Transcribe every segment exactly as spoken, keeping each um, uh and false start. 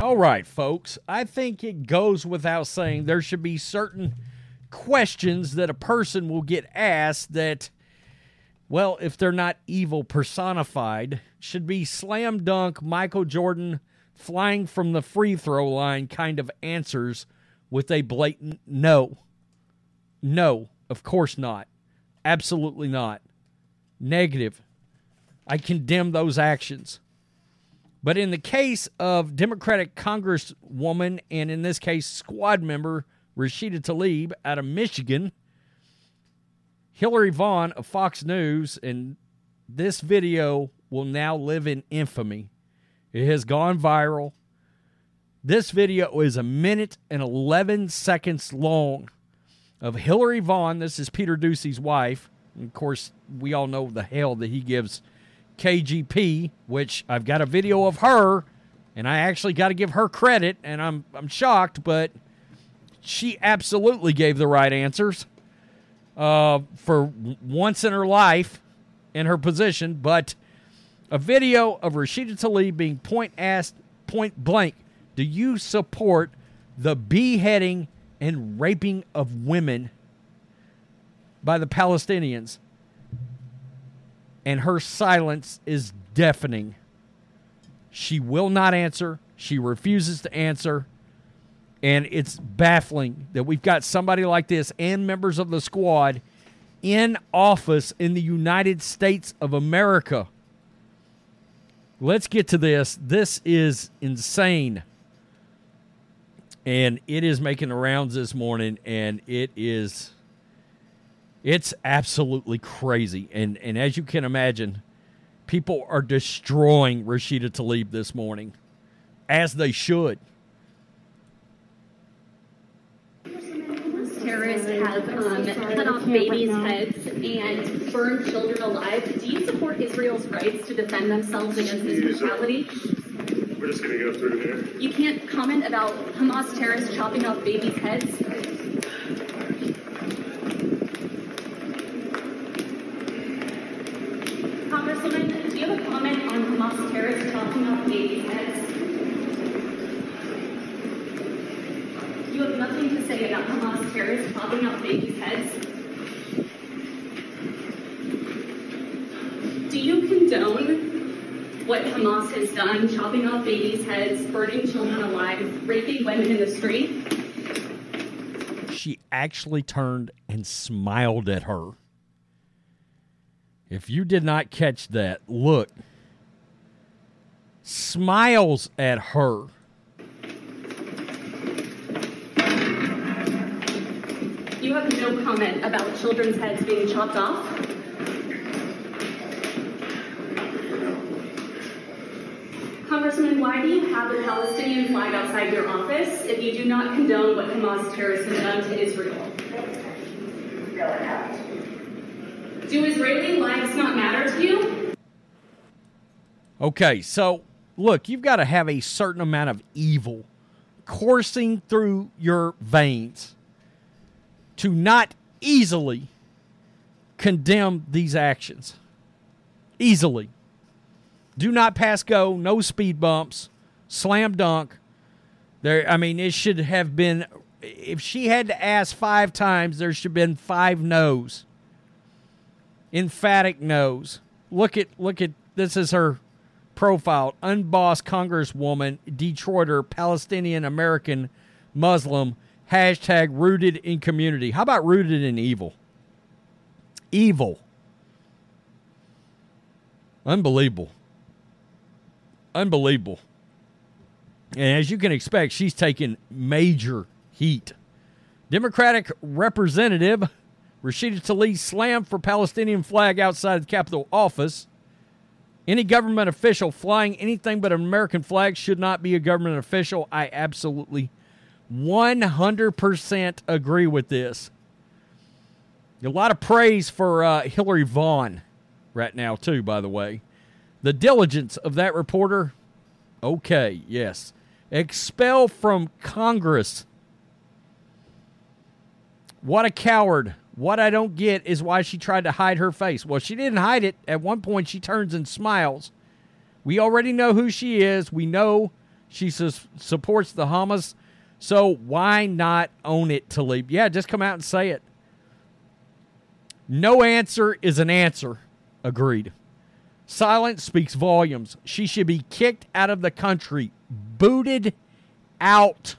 All right, folks, I think it goes without saying there should be certain questions that a person will get asked that, well, if they're not evil personified, should be slam dunk Michael Jordan flying from the free throw line kind of answers with a blatant no. No, of course not. Absolutely not. Negative. I condemn those actions. But in the case of Democratic Congresswoman, and in this case, squad member Rashida Tlaib out of Michigan, Hillary Vaughn of Fox News, and this video will now live in infamy. It has gone viral. This video is a minute and eleven seconds long of Hillary Vaughn. This is Peter Ducey's wife. And of course, we all know the hell that he gives K G P, which I've got a video of her, and I actually got to give her credit, and I'm I'm shocked, but she absolutely gave the right answers uh, for once in her life in her position. But a video of Rashida Tlaib being point asked point blank, do you support the beheading and raping of women by the Palestinians? And her silence is deafening. She will not answer. She refuses to answer. And it's baffling that we've got somebody like this and members of the squad in office in the United States of America. Let's get to this. This is insane. And it is making the rounds this morning, and it is... It's absolutely crazy, and and as you can imagine, people are destroying Rashida Tlaib this morning, as they should. Terrorists have um, cut off babies' heads and burned children alive. Do you support Israel's rights to defend themselves against this brutality? We're just going to go through here. You can't comment about Hamas terrorists chopping off babies' heads? Congresswoman, do you have a comment on Hamas terrorists chopping off babies' heads? You have nothing to say about Hamas terrorists chopping off babies' heads? Do you condone what Hamas has done, chopping off babies' heads, burning children alive, raping women in the street? She actually turned and smiled at her. If you did not catch that, look. Smiles at her. You have no comment about children's heads being chopped off? Congressman, why do you have a Palestinian flag outside your office if you do not condone what Hamas terrorists have done to Israel? Go ahead. Do Israeli lives not matter to you? Okay, so look, you've got to have a certain amount of evil coursing through your veins to not easily condemn these actions. Easily. Do not pass go, no speed bumps, slam dunk. There, I mean, it should have been, if she had to ask five times, there should have been five no's. Emphatic no's. Look at, look at, this is her profile. Unbossed Congresswoman, Detroiter, Palestinian American, Muslim, hashtag rooted in community. How about rooted in evil? Evil. Unbelievable. Unbelievable. And as you can expect, she's taking major heat. Democratic Representative Rashida Tlaib slammed for Palestinian flag outside the Capitol office. Any government official flying anything but an American flag should not be a government official. I absolutely one hundred percent agree with this. A lot of praise for uh, Hillary Vaughn right now, too, by the way. The diligence of that reporter, okay, yes. Expel from Congress. What a coward. What I don't get is why she tried to hide her face. Well, she didn't hide it. At one point, she turns and smiles. We already know who she is. We know she su- supports the Hamas. So why not own it, Tlaib? Yeah, just come out and say it. No answer is an answer. Agreed. Silence speaks volumes. She should be kicked out of the country. Booted out.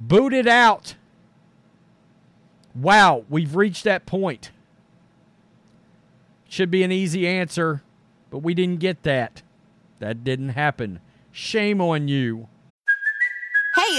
Booted out. Wow, we've reached that point. Should be an easy answer, but we didn't get that. That didn't happen. Shame on you. Hey,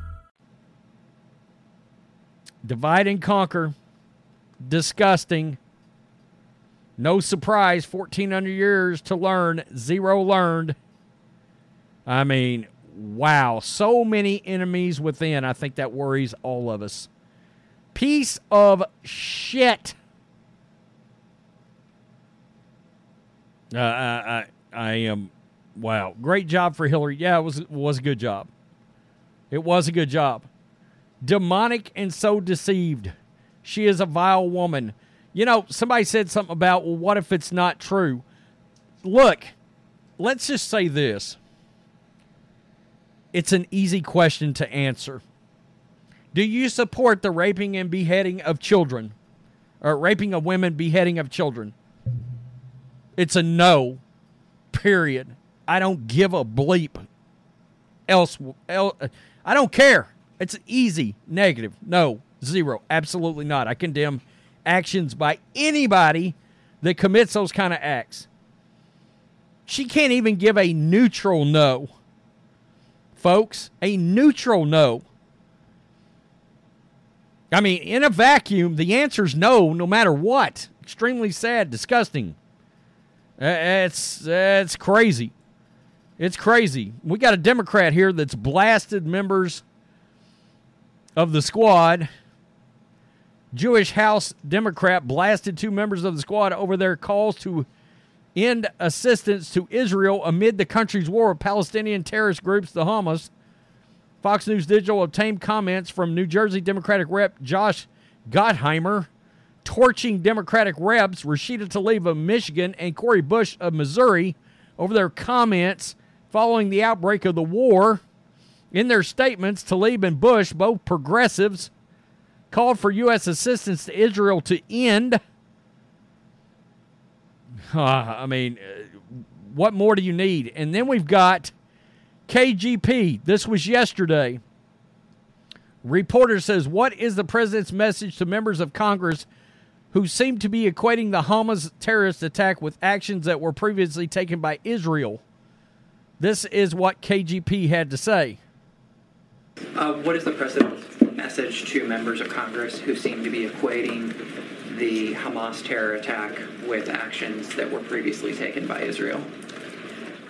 Divide and conquer. Disgusting. No surprise. fourteen hundred years to learn. Zero learned. I mean, wow. So many enemies within. I think that worries all of us. Piece of shit. Uh, I, I, I am, wow. Great job for Hillary. Yeah, it was, was a good job. It was a good job. Demonic and so deceived. She is a vile woman. You know, somebody said something about, well, what if it's not true? Look, let's just say this. It's an easy question to answer. Do you support the raping and beheading of children? Or raping of women, beheading of children? It's a no. Period. I don't give a bleep. Else, el- I don't care. It's an easy negative. No, zero. Absolutely not. I condemn actions by anybody that commits those kind of acts. She can't even give a neutral no. Folks, a neutral no. I mean, in a vacuum, the answer's no, no matter what. Extremely sad, disgusting. It's, it's crazy. It's crazy. We got a Democrat here that's blasted members of the squad. Jewish House Democrat blasted two members of the squad over their calls to end assistance to Israel amid the country's war with Palestinian terrorist groups, the Hamas. Fox News Digital obtained comments from New Jersey Democratic Rep Josh Gottheimer, torching Democratic Reps Rashida Tlaib of Michigan and Cory Bush of Missouri over their comments following the outbreak of the war. In their statements, Tlaib and Bush, both progressives, called for U S assistance to Israel to end. Uh, I mean, what more do you need? And then we've got K G P. This was yesterday. Reporter says, what is the president's message to members of Congress who seem to be equating the Hamas terrorist attack with actions that were previously taken by Israel? This is what K G P had to say. Uh, what is the president's message to members of Congress who seem to be equating the Hamas terror attack with actions that were previously taken by Israel?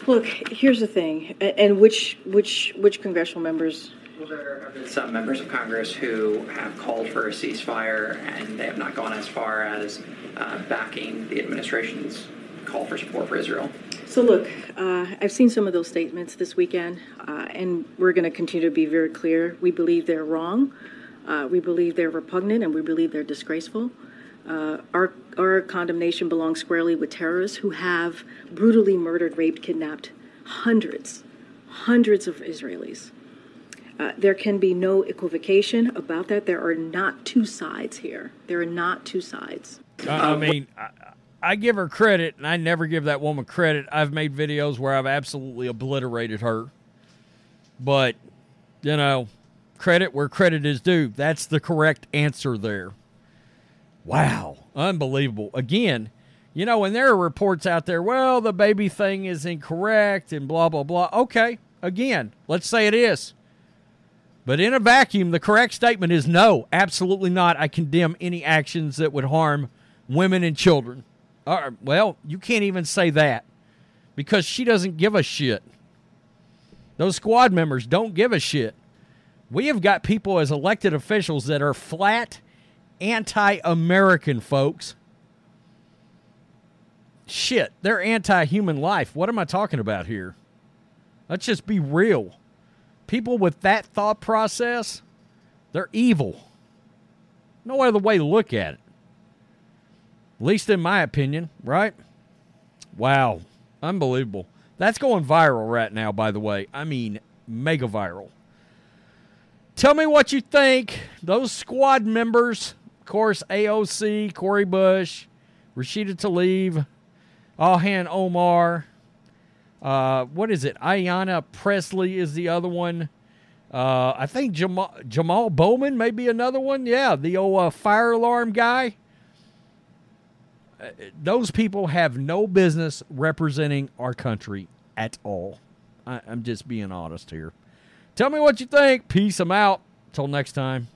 Look, here's the thing, and which which which congressional members? Well, there have been some members of Congress who have called for a ceasefire, and they have not gone as far as uh, backing the administration's call for support for Israel. So look, uh, I've seen some of those statements this weekend, uh, and we're going to continue to be very clear. We believe they're wrong, uh, we believe they're repugnant, and we believe they're disgraceful. Uh, our our condemnation belongs squarely with terrorists who have brutally murdered, raped, kidnapped hundreds, hundreds of Israelis. Uh, there can be no equivocation about that. There are not two sides here. There are not two sides. Uh, I mean, I, I give her credit, and I never give that woman credit. I've made videos where I've absolutely obliterated her. But, you know, credit where credit is due. That's the correct answer there. Wow. Unbelievable. Again, you know, and there are reports out there, well, the baby thing is incorrect and blah, blah, blah. Okay. Again, let's say it is. But in a vacuum, the correct statement is no, absolutely not. I condemn any actions that would harm women and children. Uh, well, you can't even say that because she doesn't give a shit. Those squad members don't give a shit. We have got people as elected officials that are flat anti-American, folks. Shit, they're anti-human life. What am I talking about here? Let's just be real. People with that thought process, they're evil. No other way to look at it. At least in my opinion, right? Wow. Unbelievable. That's going viral right now, by the way. I mean, mega viral. Tell me what you think. Those squad members, of course, A O C, Cory Bush, Rashida Tlaib, Ilhan Omar, Uh, what is it? Ayanna Pressley is the other one. Uh, I think Jamal, Jamal Bowman may be another one. Yeah, the old uh, fire alarm guy. Uh, those people have no business representing our country at all. I, I'm just being honest here. Tell me what you think. Peace. I'm out. Till next time.